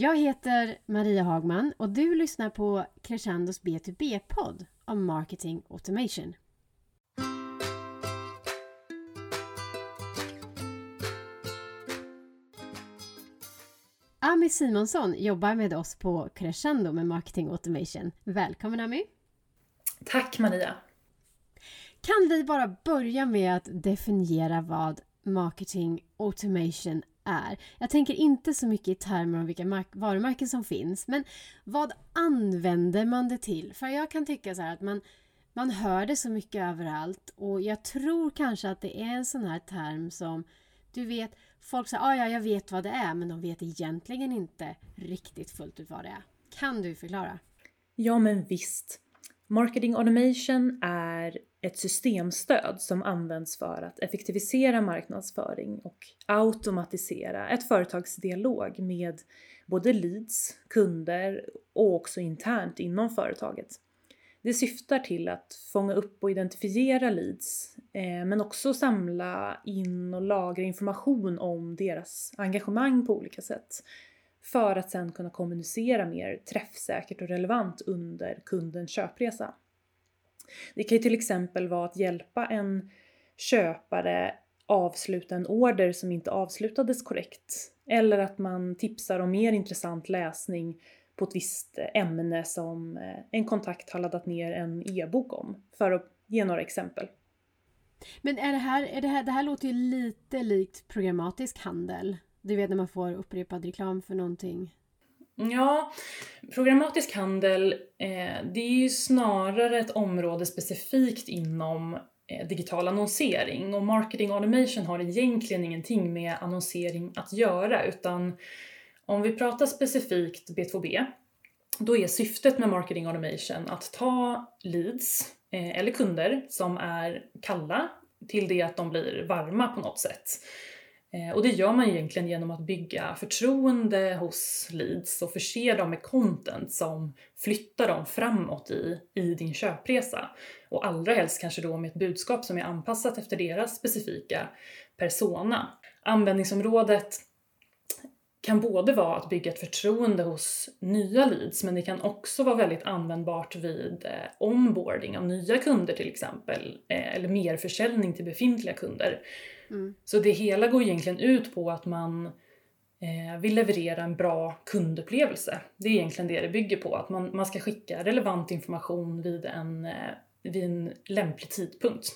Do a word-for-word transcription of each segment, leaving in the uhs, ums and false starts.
Jag heter Maria Hagman och du lyssnar på Crescendos B two B-podd om Marketing Automation. Ami Simonsson jobbar med oss på Crescendo med Marketing Automation. Välkommen Ami! Tack Maria! Kan vi bara börja med att definiera vad Marketing Automation är? Jag tänker inte så mycket i termer om vilka varumärken som finns, men vad använder man det till? För jag kan tycka så här att man, man hör det så mycket överallt, och jag tror kanske att det är en sån här term som du vet, folk säger, ah, ja, jag vet vad det är, men de vet egentligen inte riktigt fullt ut vad det är. Kan du förklara? Ja, men visst. Marketing Automation är ett systemstöd som används för att effektivisera marknadsföring och automatisera ett företags dialog med både leads, kunder och också internt inom företaget. Det syftar till att fånga upp och identifiera leads, eh, men också samla in och lagra information om deras engagemang på olika sätt, för att sedan kunna kommunicera mer träffsäkert och relevant under kundens köpresa. Det kan ju till exempel vara att hjälpa en köpare avsluta en order som inte avslutades korrekt, eller att man tipsar om mer intressant läsning på ett visst ämne som en kontakt har laddat ner en e-bok om, för att ge några exempel. Men är det, här, är det här, det här låter ju lite likt programmatisk handel. Du vet när man får upprepad reklam för någonting. Ja, programmatisk handel eh, det är ju snarare ett område specifikt inom eh, digital annonsering. Och Marketing Automation har egentligen ingenting med annonsering att göra, utan om vi pratar specifikt B two B, då är syftet med Marketing Automation att ta leads eh, eller kunder som är kalla till det att de blir varma på något sätt. Eh, och det gör man egentligen genom att bygga förtroende hos leads och förse dem med content som flyttar dem framåt i, i din köpresa. Och allra helst kanske då med ett budskap som är anpassat efter deras specifika persona. Användningsområdet kan både vara att bygga ett förtroende hos nya leads, men det kan också vara väldigt användbart vid onboarding av nya kunder till exempel, eller mer försäljning till befintliga kunder. Mm. Så det hela går egentligen ut på att man vill leverera en bra kundupplevelse. Det är egentligen det det bygger på, att man, man ska skicka relevant information vid en, vid en lämplig tidpunkt.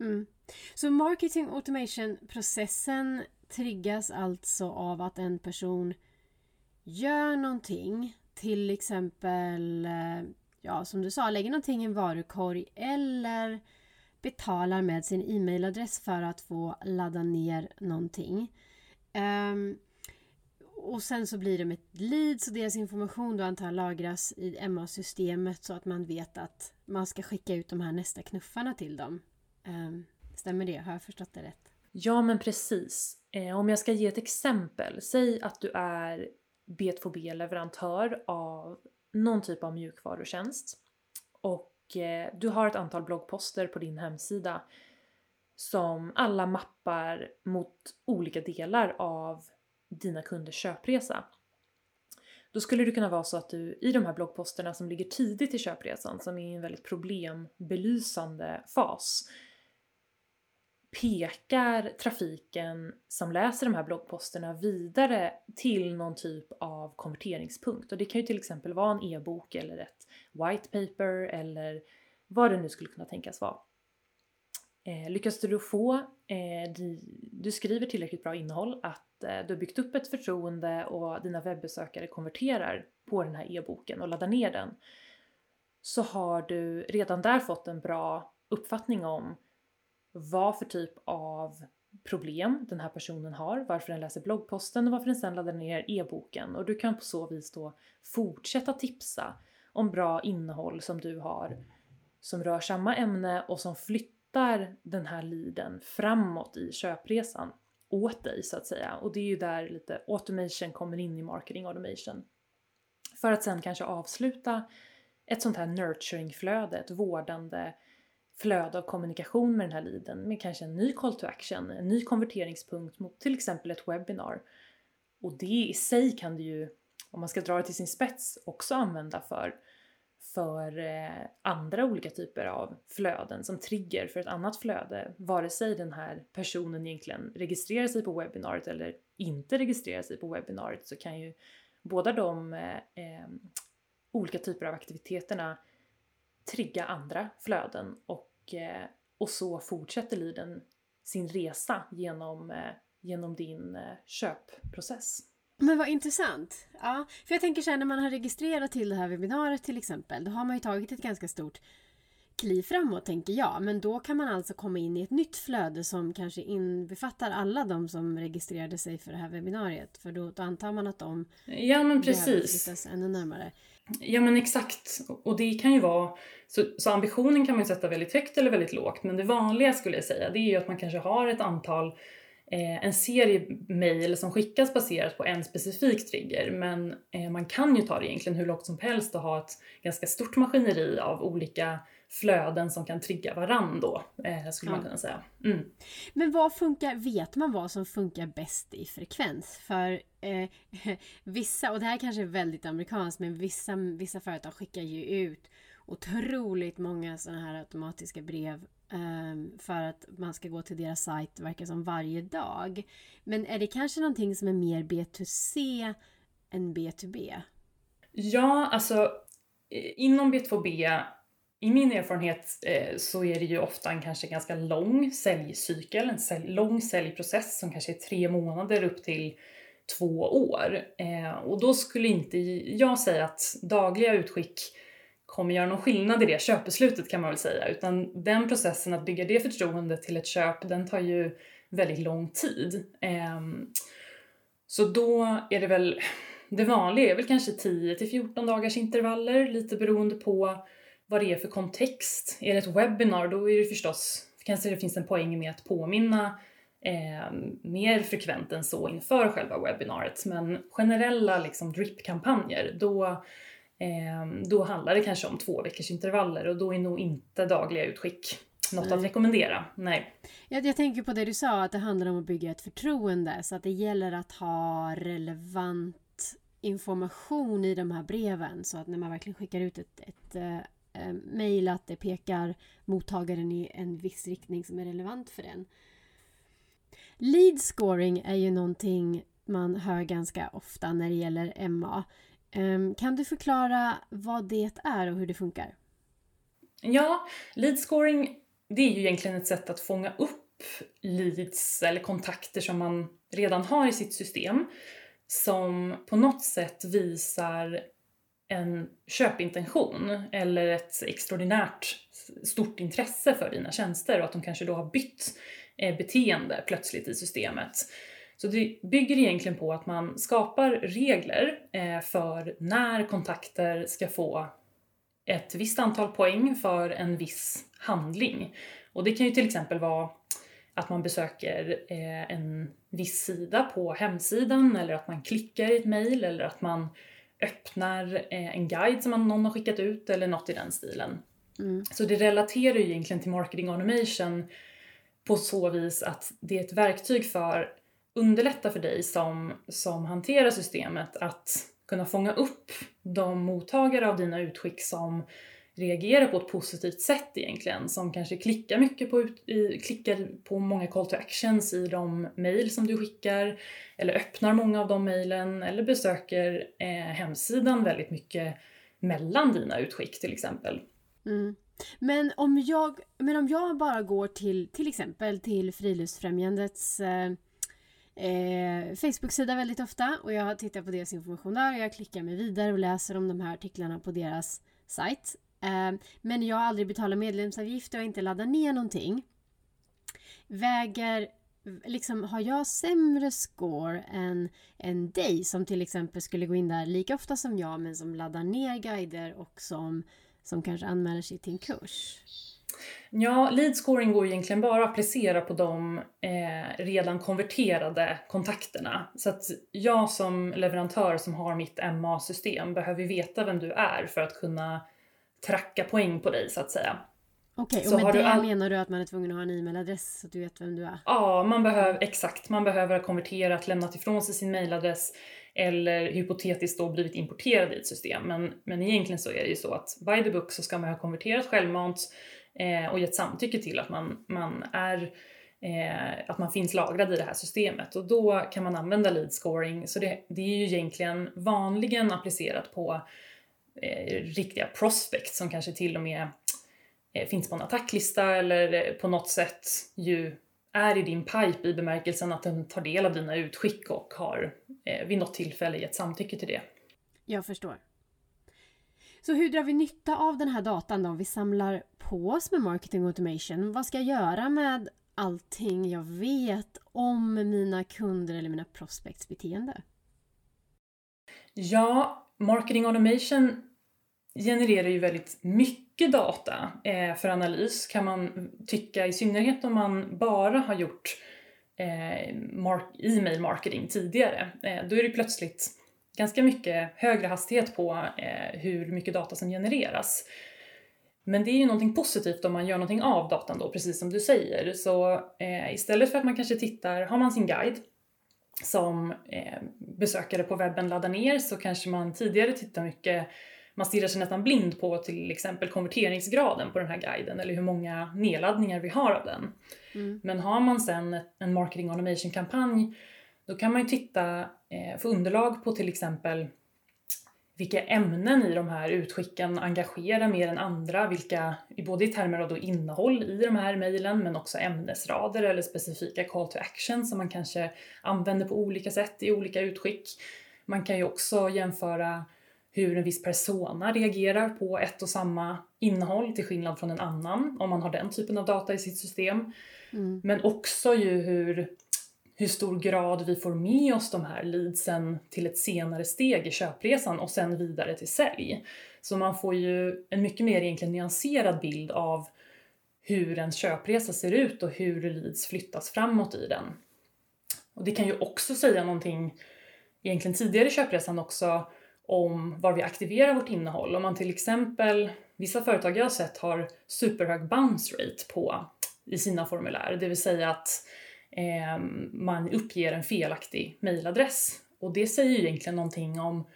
Mm. Så Marketing Automation-processen triggas alltså av att en person gör någonting, till exempel, ja, som du sa, lägger någonting i en varukorg eller betalar med sin e-mailadress för att få ladda ner någonting. Um, och sen så blir det med ett lead, så deras information då antar lagras i M A-systemet så att man vet att man ska skicka ut de här nästa knuffarna till dem. Um, stämmer det? Har jag förstått det rätt? Ja, men precis. Om jag ska ge ett exempel, säg att du är B two B-leverantör av någon typ av mjukvarutjänst och du har ett antal bloggposter på din hemsida som alla mappar mot olika delar av dina kunders köpresa. Då skulle det kunna vara så att du i de här bloggposterna som ligger tidigt i köpresan, som är i en väldigt problembelysande fas, pekar trafiken som läser de här bloggposterna vidare till någon typ av konverteringspunkt. Och det kan ju till exempel vara en e-bok eller ett white paper eller vad det nu skulle kunna tänkas vara. Eh, lyckas du då få, eh, du, du skriver tillräckligt bra innehåll, att eh, du har byggt upp ett förtroende och dina webbesökare konverterar på den här e-boken och laddar ner den, så har du redan där fått en bra uppfattning om vad för typ av problem den här personen har, varför den läser bloggposten och varför den sedan laddar ner e-boken. Och du kan på så vis då fortsätta tipsa om bra innehåll som du har, som rör samma ämne och som flyttar den här leaden framåt i köpresan åt dig så att säga. Och det är ju där lite automation kommer in i Marketing Automation. För att sedan kanske avsluta ett sånt här nurturing-flöde, ett vårdande flöde av kommunikation med den här leaden, med kanske en ny call to action, en ny konverteringspunkt mot till exempel ett webinar. Och det i sig kan du ju om man ska dra det till sin spets, också använda för, för eh, andra olika typer av flöden som trigger för ett annat flöde. Vare sig den här personen egentligen registrerar sig på webbinariet eller inte registrerar sig på webbinariet, så kan ju båda de eh, eh, olika typer av aktiviteterna trigga andra flöden, och, eh, och så fortsätter leaden sin resa genom, eh, genom din eh, köpprocess. Men vad intressant. Ja, för jag tänker så här, när man har registrerat till det här webbinariet till exempel, då har man ju tagit ett ganska stort kliv framåt, tänker jag. Men då kan man alltså komma in i ett nytt flöde som kanske inbefattar alla de som registrerade sig för det här webbinariet. För då, då antar man att de ja, men precis. behöver flyttas ännu närmare. Ja men exakt. Och det kan ju vara, så, så ambitionen kan man ju sätta väldigt högt eller väldigt lågt. Men det vanliga skulle jag säga, det är ju att man kanske har ett antal, en serie mejl som skickas baserat på en specifik trigger, men man kan ju ta det egentligen hur långt som helst och ha ett ganska stort maskineri av olika flöden som kan trigga varann då, skulle ja. man kunna säga. Mm. Men vad funkar, vet man vad som funkar bäst i frekvens? För eh, vissa, och det här kanske är väldigt amerikanskt, men vissa, vissa företag skickar ju ut otroligt många sådana här automatiska brev för att man ska gå till deras sajt, verkar som, varje dag. Men är det kanske någonting som är mer B två C än B två B? Ja, alltså inom B två B, i min erfarenhet så är det ju ofta en kanske ganska lång säljcykel, en sälj, lång säljprocess som kanske är tre månader upp till två år. Och då skulle inte jag säga att dagliga utskick kommer göra någon skillnad i det köpbeslutet, kan man väl säga. Utan den processen att bygga det förtroendet till ett köp, den tar ju väldigt lång tid. Så då är det väl, det vanliga är väl kanske tio till fjorton dagars intervaller, lite beroende på vad det är för kontext. Är det ett webbinar, då är det förstås, kanske det finns en poäng med att påminna Eh, mer frekvent än så inför själva webbinariet. Men generella liksom drip-kampanjer, då Då handlar det kanske om två veckors intervaller, och då är nog inte dagliga utskick något Nej. att rekommendera. Nej. Jag, jag tänker på det du sa, att det handlar om att bygga ett förtroende, så att det gäller att ha relevant information i de här breven, så att när man verkligen skickar ut ett, ett äh, äh, mejl, att det pekar mottagaren i en viss riktning som är relevant för den. Lead scoring är ju någonting man hör ganska ofta när det gäller M A. Kan du förklara vad det är och hur det funkar? Ja, lead scoring, det är ju egentligen ett sätt att fånga upp leads eller kontakter som man redan har i sitt system, som på något sätt visar en köpintention eller ett extraordinärt stort intresse för dina tjänster, och att de kanske då har bytt beteende plötsligt i systemet. Så det bygger egentligen på att man skapar regler för när kontakter ska få ett visst antal poäng för en viss handling. Och det kan ju till exempel vara att man besöker en viss sida på hemsidan, eller att man klickar i ett mejl, eller att man öppnar en guide som någon har skickat ut, eller något i den stilen. Mm. Så det relaterar ju egentligen till marketing automation på så vis att det är ett verktyg för underlätta för dig som, som hanterar systemet att kunna fånga upp de mottagare av dina utskick som reagerar på ett positivt sätt egentligen. Som kanske klickar mycket på, ut, i, klickar på många call to actions i de mejl som du skickar, eller öppnar många av de mejlen, eller besöker eh, hemsidan väldigt mycket mellan dina utskick till exempel. Mm. Men, om jag, men om jag bara går till till exempel till Friluftsfrämjandets Eh... Eh, Facebook-sida väldigt ofta, och jag tittar på deras information där, och jag klickar mig vidare och läser om de här artiklarna på deras sajt, eh, men jag har aldrig betalat medlemsavgift och inte laddar ner någonting. Väger liksom, har jag sämre score än, än dig som till exempel skulle gå in där lika ofta som jag, men som laddar ner guider och som, som kanske anmäler sig till en kurs? Ja, lead scoring går egentligen bara att applicera på de eh, redan konverterade kontakterna. Så att jag som leverantör som har mitt M A-system behöver veta vem du är för att kunna tracka poäng på dig, så att säga. Okej, okay, och så med det all... menar du att man är tvungen att ha en e-mailadress så att du vet vem du är? Ja, man behöver, exakt. Man behöver ha konverterat, lämnat ifrån sig sin mailadress, eller hypotetiskt då blivit importerad i ett system. Men, men egentligen så är det ju så att by the book så ska man ha konverterat självmant eh, och gett samtycke till att man, man är... Eh, att man finns lagrad i det här systemet, och då kan man använda lead scoring. Så det, det är ju egentligen vanligen applicerat på eh, riktiga prospects som kanske till och med eh, finns på en attacklista eller på något sätt ju är i din pipe, i bemärkelsen att den tar del av dina utskick och har eh, vid något tillfälle gett samtycke till det. Jag förstår. Så hur drar vi nytta av den här datan då om vi samlar på oss med marketing automation? Vad ska jag göra med allting jag vet om mina kunder eller mina prospects beteende? Ja, marketing automation genererar ju väldigt mycket data för analys, kan man tycka, i synnerhet om man bara har gjort e-mail marketing tidigare. Då är det plötsligt ganska mycket högre hastighet på hur mycket data som genereras. Men det är ju någonting positivt om man gör någonting av datan då, precis som du säger. Så eh, istället för att man kanske tittar, har man sin guide som eh, besökare på webben laddar ner, så kanske man tidigare tittar mycket, man stirrar sig nästan blind på till exempel konverteringsgraden på den här guiden eller hur många nedladdningar vi har av den. Mm. Men har man sedan en marketing automation-kampanj, då kan man ju titta, eh, få underlag på till exempel vilka ämnen i de här utskicken engagerar mer än andra, vilka, både i termer av då innehåll i de här mejlen, men också ämnesrader eller specifika call to action som man kanske använder på olika sätt i olika utskick. Man kan ju också jämföra hur en viss persona reagerar på ett och samma innehåll till skillnad från en annan, om man har den typen av data i sitt system. Mm. Men också ju hur... hur stor grad vi får med oss de här leadsen till ett senare steg i köpresan och sen vidare till sälj. Så man får ju en mycket mer egentligen nyanserad bild av hur en köpresa ser ut och hur leads flyttas framåt i den. Och det kan ju också säga någonting egentligen tidigare i köpresan också om var vi aktiverar vårt innehåll. Om man till exempel, vissa företag jag har sett har superhög bounce rate på i sina formulär, det vill säga att man uppger en felaktig mejladress, och det säger ju egentligen någonting om,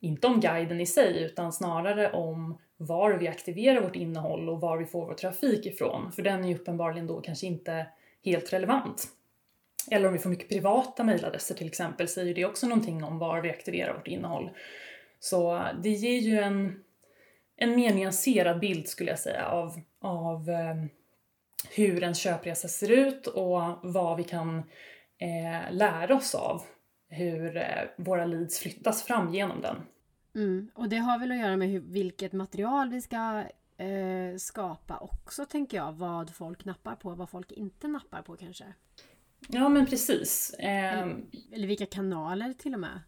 inte om guiden i sig, utan snarare om var vi aktiverar vårt innehåll och var vi får vår trafik ifrån, för den är ju uppenbarligen då kanske inte helt relevant. Eller om vi får mycket privata mejladresser till exempel, säger det också någonting om var vi aktiverar vårt innehåll. Så det ger ju en, en mer nyanserad bild, skulle jag säga, av, av hur en köpresa ser ut och vad vi kan eh, lära oss av hur eh, våra leads flyttas fram genom den. Mm. Och det har väl att göra med hur, vilket material vi ska eh, skapa också, tänker jag. Vad folk nappar på, vad folk inte nappar på kanske. Ja, men precis. Eh, eller, eller vilka kanaler till och med.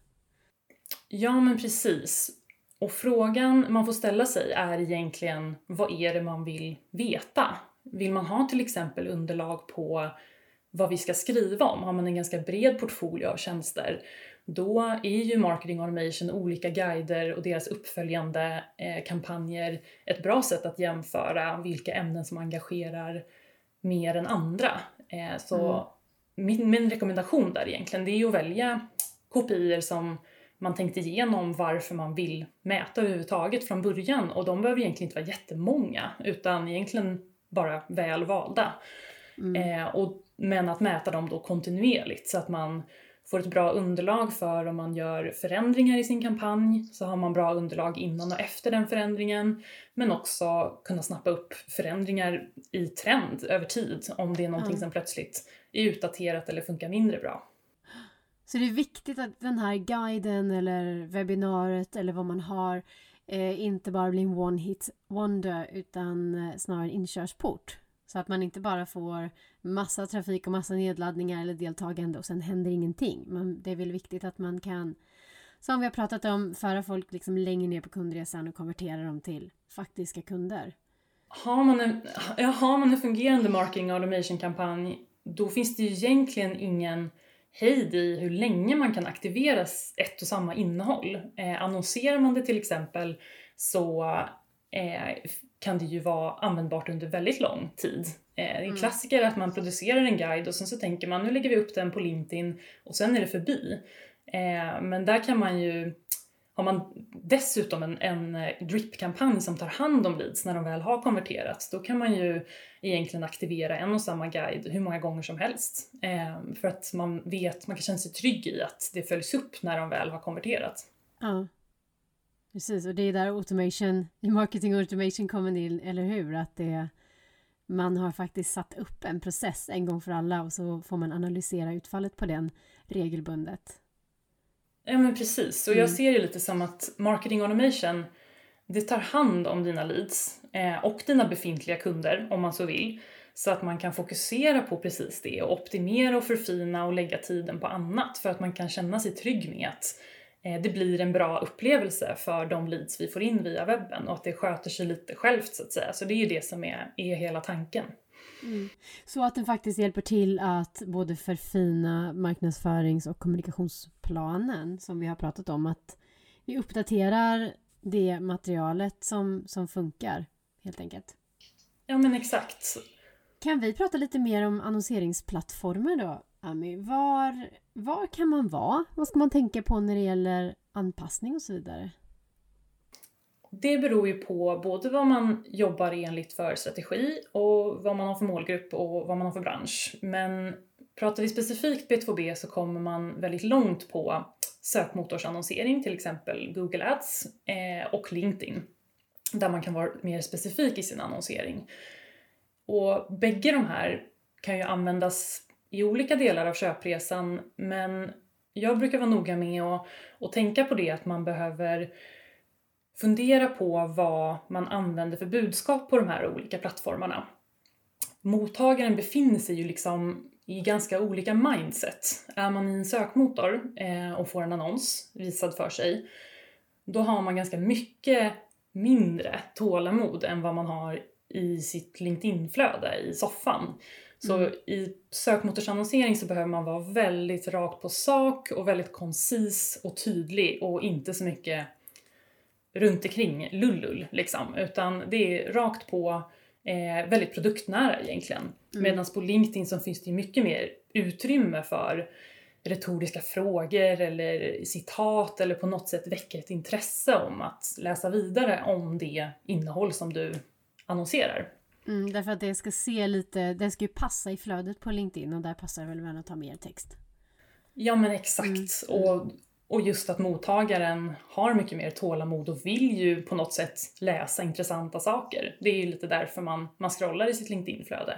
Ja, men precis. Och frågan man får ställa sig är egentligen, vad är det man vill veta? Vill man ha till exempel underlag på vad vi ska skriva om? Har man en ganska bred portfolio av tjänster, då är ju marketing automation, olika guider och deras uppföljande kampanjer ett bra sätt att jämföra vilka ämnen som engagerar mer än andra. Så mm. min, min rekommendation där egentligen, det är ju att välja kopior som man tänkte igenom varför man vill mäta överhuvudtaget från början, och de behöver egentligen inte vara jättemånga, utan egentligen bara välvalda. Mm. Eh, och, men att mäta dem då kontinuerligt, så att man får ett bra underlag för om man gör förändringar i sin kampanj, så har man bra underlag innan och efter den förändringen, men också kunna snappa upp förändringar i trend över tid om det är någonting mm. som plötsligt är utdaterat eller funkar mindre bra. Så det är viktigt att den här guiden eller webbinariet eller vad man har Eh, inte bara bli en one-hit wonder, utan eh, snarare en inkörsport. Så att man inte bara får massa trafik och massa nedladdningar eller deltagande och sen händer ingenting. Men det är väl viktigt att man kan, som vi har pratat om, föra folk liksom längre ner på kundresan och konvertera dem till faktiska kunder. Har man en, har man en fungerande marketing automation-kampanj, då finns det ju egentligen ingen hejd i hur länge man kan aktivera ett och samma innehåll. Eh, annonserar man det till exempel, så eh, kan det ju vara användbart under väldigt lång tid. Eh, en mm. klassiker är att man producerar en guide och sen så tänker man, nu lägger vi upp den på LinkedIn och sen är det förbi. Eh, men där kan man ju, har man dessutom en, en drip-kampanj som tar hand om leads när de väl har konverterats, då kan man ju egentligen aktivera en och samma guide hur många gånger som helst. Eh, för att man vet, man kan känna sig trygg i att det följs upp när de väl har konverterat. Ja, precis. Och det är där automation, marketing automation kommer in, eller hur? Att det, man har faktiskt satt upp en process en gång för alla och så får man analysera utfallet på den regelbundet. Ja, men precis. Och jag ser det lite som att marketing automation, det tar hand om dina leads eh, och dina befintliga kunder om man så vill. Så att man kan fokusera på precis det och optimera och förfina och lägga tiden på annat. För att man kan känna sig trygg med att eh, det blir en bra upplevelse för de leads vi får in via webben. Och att det sköter sig lite självt så att säga. Så det är ju det som är, är hela tanken. Mm. Så att den faktiskt hjälper till att både förfina marknadsförings- och kommunikationsplanen som vi har pratat om. Att vi uppdaterar det materialet som, som funkar helt enkelt. Ja, men exakt. Kan vi prata lite mer om annonseringsplattformar då, Ami? Var, var kan man vara? Vad ska man tänka på när det gäller anpassning och så vidare? Det beror ju på både vad man jobbar enligt för strategi och vad man har för målgrupp och vad man har för bransch. Men pratar vi specifikt B två B så kommer man väldigt långt på sökmotorsannonsering, till exempel Google Ads och LinkedIn. Där man kan vara mer specifik i sin annonsering. Och bägge de här kan ju användas i olika delar av köpresan, men jag brukar vara noga med att, att tänka på det att man behöver fundera på vad man använder för budskap på de här olika plattformarna. Mottagaren befinner sig ju liksom i ganska olika mindset. Är man i en sökmotor och får en annons visad för sig, då har man ganska mycket mindre tålamod än vad man har i sitt LinkedIn-flöde i soffan. Så mm. i sökmotorsannonsering så behöver man vara väldigt rakt på sak och väldigt koncis och tydlig och inte så mycket runt omkring lullul liksom, utan det är rakt på eh, väldigt produktnära egentligen. Mm. Medan på LinkedIn så finns det mycket mer utrymme för retoriska frågor eller citat eller på något sätt väcka ett intresse om att läsa vidare om det innehåll som du annonserar. Mm, därför att det ska se lite, det ska ju passa i flödet på LinkedIn och där passar det väl väl att ta mer text. Ja, men exakt. Mm. Och Och just att mottagaren har mycket mer tålamod och vill ju på något sätt läsa intressanta saker. Det är ju lite därför man, man scrollar i sitt LinkedIn-flöde.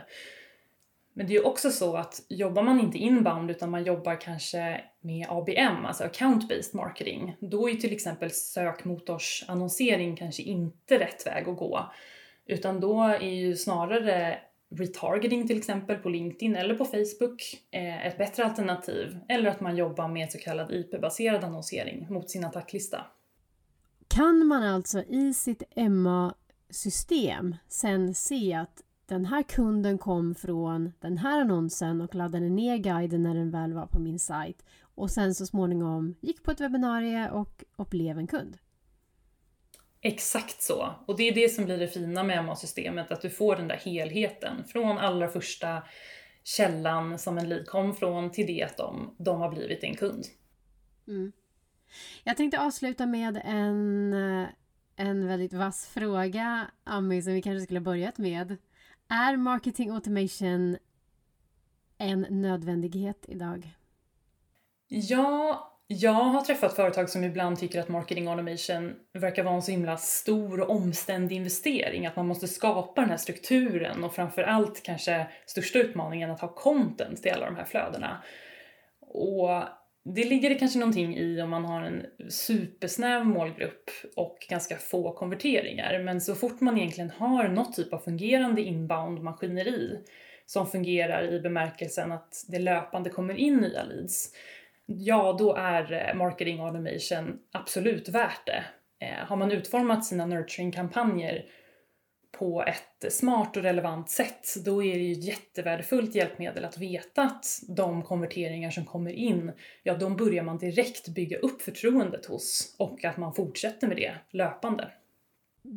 Men det är ju också så att jobbar man inte inbound utan man jobbar kanske med A B M, alltså account-based marketing. Då är ju till exempel sökmotorsannonsering kanske inte rätt väg att gå. Utan då är ju snarare retargeting till exempel på LinkedIn eller på Facebook är ett bättre alternativ. Eller att man jobbar med så kallad I P-baserad annonsering mot sin attacklista. Kan man alltså i sitt M A-system sen se att den här kunden kom från den här annonsen och laddade ner guiden när den väl var på min sajt. Och sen så småningom gick på ett webbinarie och, och blev en kund. Exakt så. Och det är det som blir det fina med M A-systemet, att du får den där helheten från allra första källan som en lead kom från till det att de, de har blivit en kund. Mm. Jag tänkte avsluta med en, en väldigt vass fråga, Ami, som vi kanske skulle ha börjat med. Är marketing automation en nödvändighet idag? Ja. Jag har träffat företag som ibland tycker att marketing automation verkar vara en så himla stor och omständig investering. Att man måste skapa den här strukturen och framförallt kanske största utmaningen att ha content till alla de här flödena. Och det ligger det kanske någonting i om man har en supersnäv målgrupp och ganska få konverteringar. Men så fort man egentligen har något typ av fungerande inbound maskineri som fungerar i bemärkelsen att det löpande kommer in nya leads, ja, då är marketing automation absolut värt det. Eh, har man utformat sina nurturing-kampanjer på ett smart och relevant sätt, då är det ju ett jättevärdefullt hjälpmedel att veta att de konverteringar som kommer in, ja, de börjar man direkt bygga upp förtroendet hos och att man fortsätter med det löpande.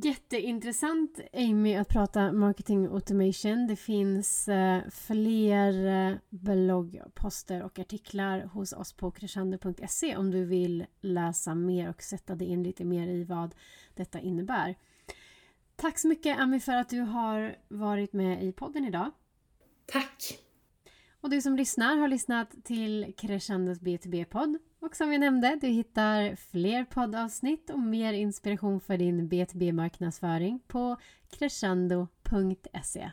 Jätteintressant, Amy, att prata marketing automation. Det finns fler bloggposter och artiklar hos oss på crescendo punkt se om du vill läsa mer och sätta dig in lite mer i vad detta innebär. Tack så mycket, Ami, för att du har varit med i podden idag. Tack! Och du som lyssnar har lyssnat till Crescendos B två B-podd. Och som vi nämnde, du hittar fler poddavsnitt och mer inspiration för din B två B-marknadsföring på crescendo punkt se.